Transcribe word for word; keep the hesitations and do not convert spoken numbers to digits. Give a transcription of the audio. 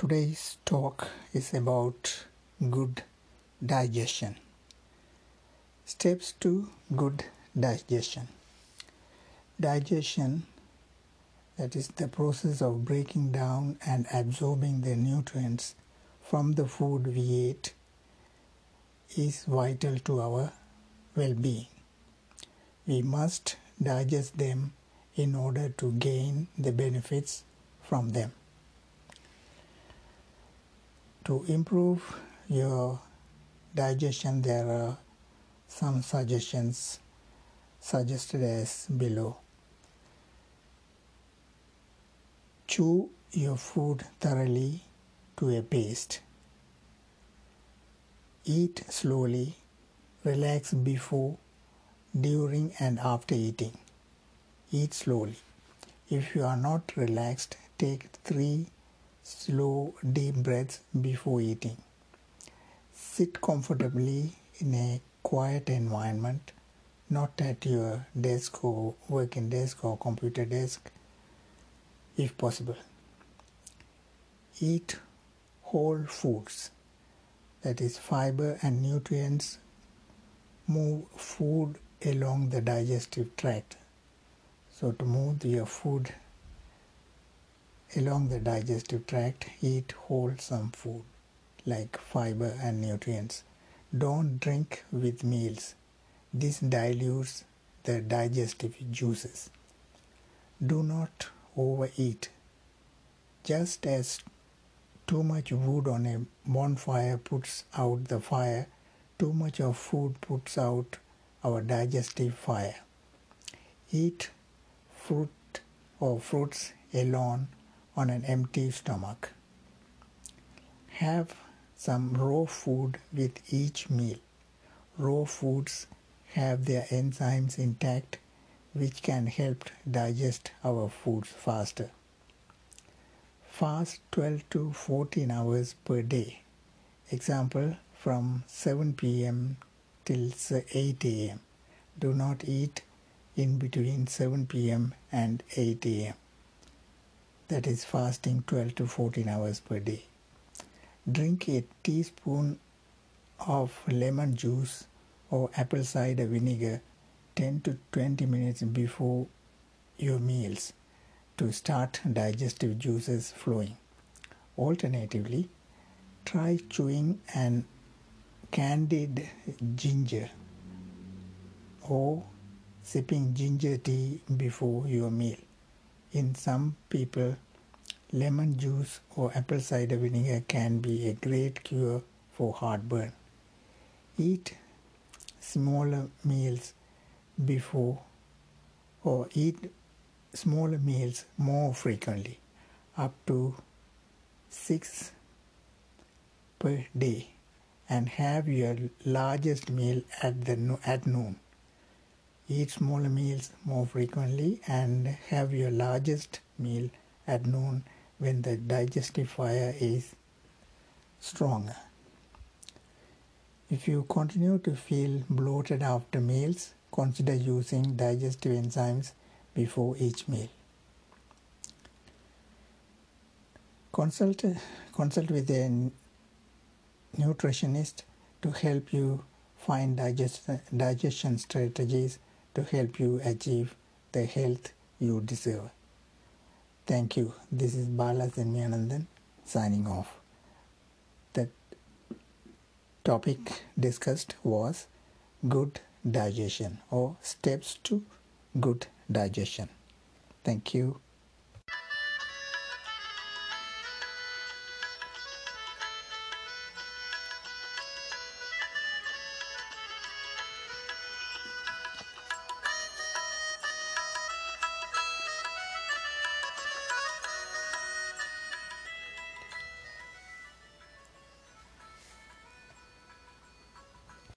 Today's talk is about good digestion. Steps to good digestion. Digestion, that is the process of breaking down and absorbing the nutrients from the food we ate, is vital to our well-being. We must digest them in order to gain the benefits from them. To improve your digestion, there are some suggestions suggested as below. Chew your food thoroughly to a paste. Eat slowly. Relax before, during and after eating. Eat slowly. If you are not relaxed, take three slow deep breaths before eating. Sit comfortably in a quiet environment, not at your desk or working desk or computer desk, if possible. Eat whole foods, that is fiber and nutrients. Move food along the digestive tract. So to move your food along the digestive tract, eat wholesome food like fiber and nutrients. Don't drink with meals. This dilutes the digestive juices. Do not overeat. Just as too much wood on a bonfire puts out the fire, too much of food puts out our digestive fire. Eat fruit or fruits alone on an empty stomach. Have some raw food with each meal. Raw foods have their enzymes intact, which can help digest our foods faster. Fast twelve to fourteen hours per day. Example, from seven p m till eight a m Do not eat in between seven p m and eight a m That is fasting twelve to fourteen hours per day. Drink a teaspoon of lemon juice or apple cider vinegar ten to twenty minutes before your meals to start digestive juices flowing. Alternatively, try chewing an candied ginger or sipping ginger tea before your meal. In some people, lemon juice or apple cider vinegar can be a great cure for heartburn. Eat smaller meals before or eat smaller meals more frequently, up to six per day, and have your largest meal at the at noon. Eat smaller meals more frequently and have your largest meal at noon when the digestive fire is stronger. If you continue to feel bloated after meals, consider using digestive enzymes before each meal. Consult, consult with a nutritionist to help you find digest, digestion strategies to help you achieve the health you deserve. Thank you. This is Bala Senmianandhan signing off. The topic discussed was good digestion or steps to good digestion. Thank you.